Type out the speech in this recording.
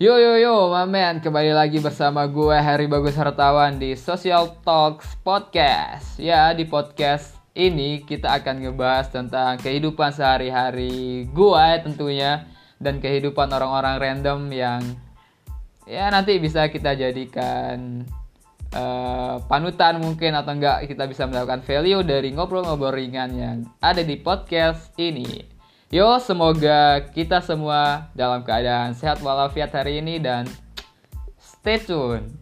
Yo, my man, kembali lagi bersama gue Hari Bagus Hartawan di Social Talks Podcast. Ya, di podcast ini kita akan ngebahas tentang kehidupan sehari-hari gue tentunya, dan kehidupan orang-orang random yang ya nanti bisa kita jadikan panutan mungkin, atau enggak kita bisa mendapatkan value dari ngobrol-ngobrol ringan yang ada di podcast ini. Yo, semoga kita semua dalam keadaan sehat walafiat hari ini, dan stay tune.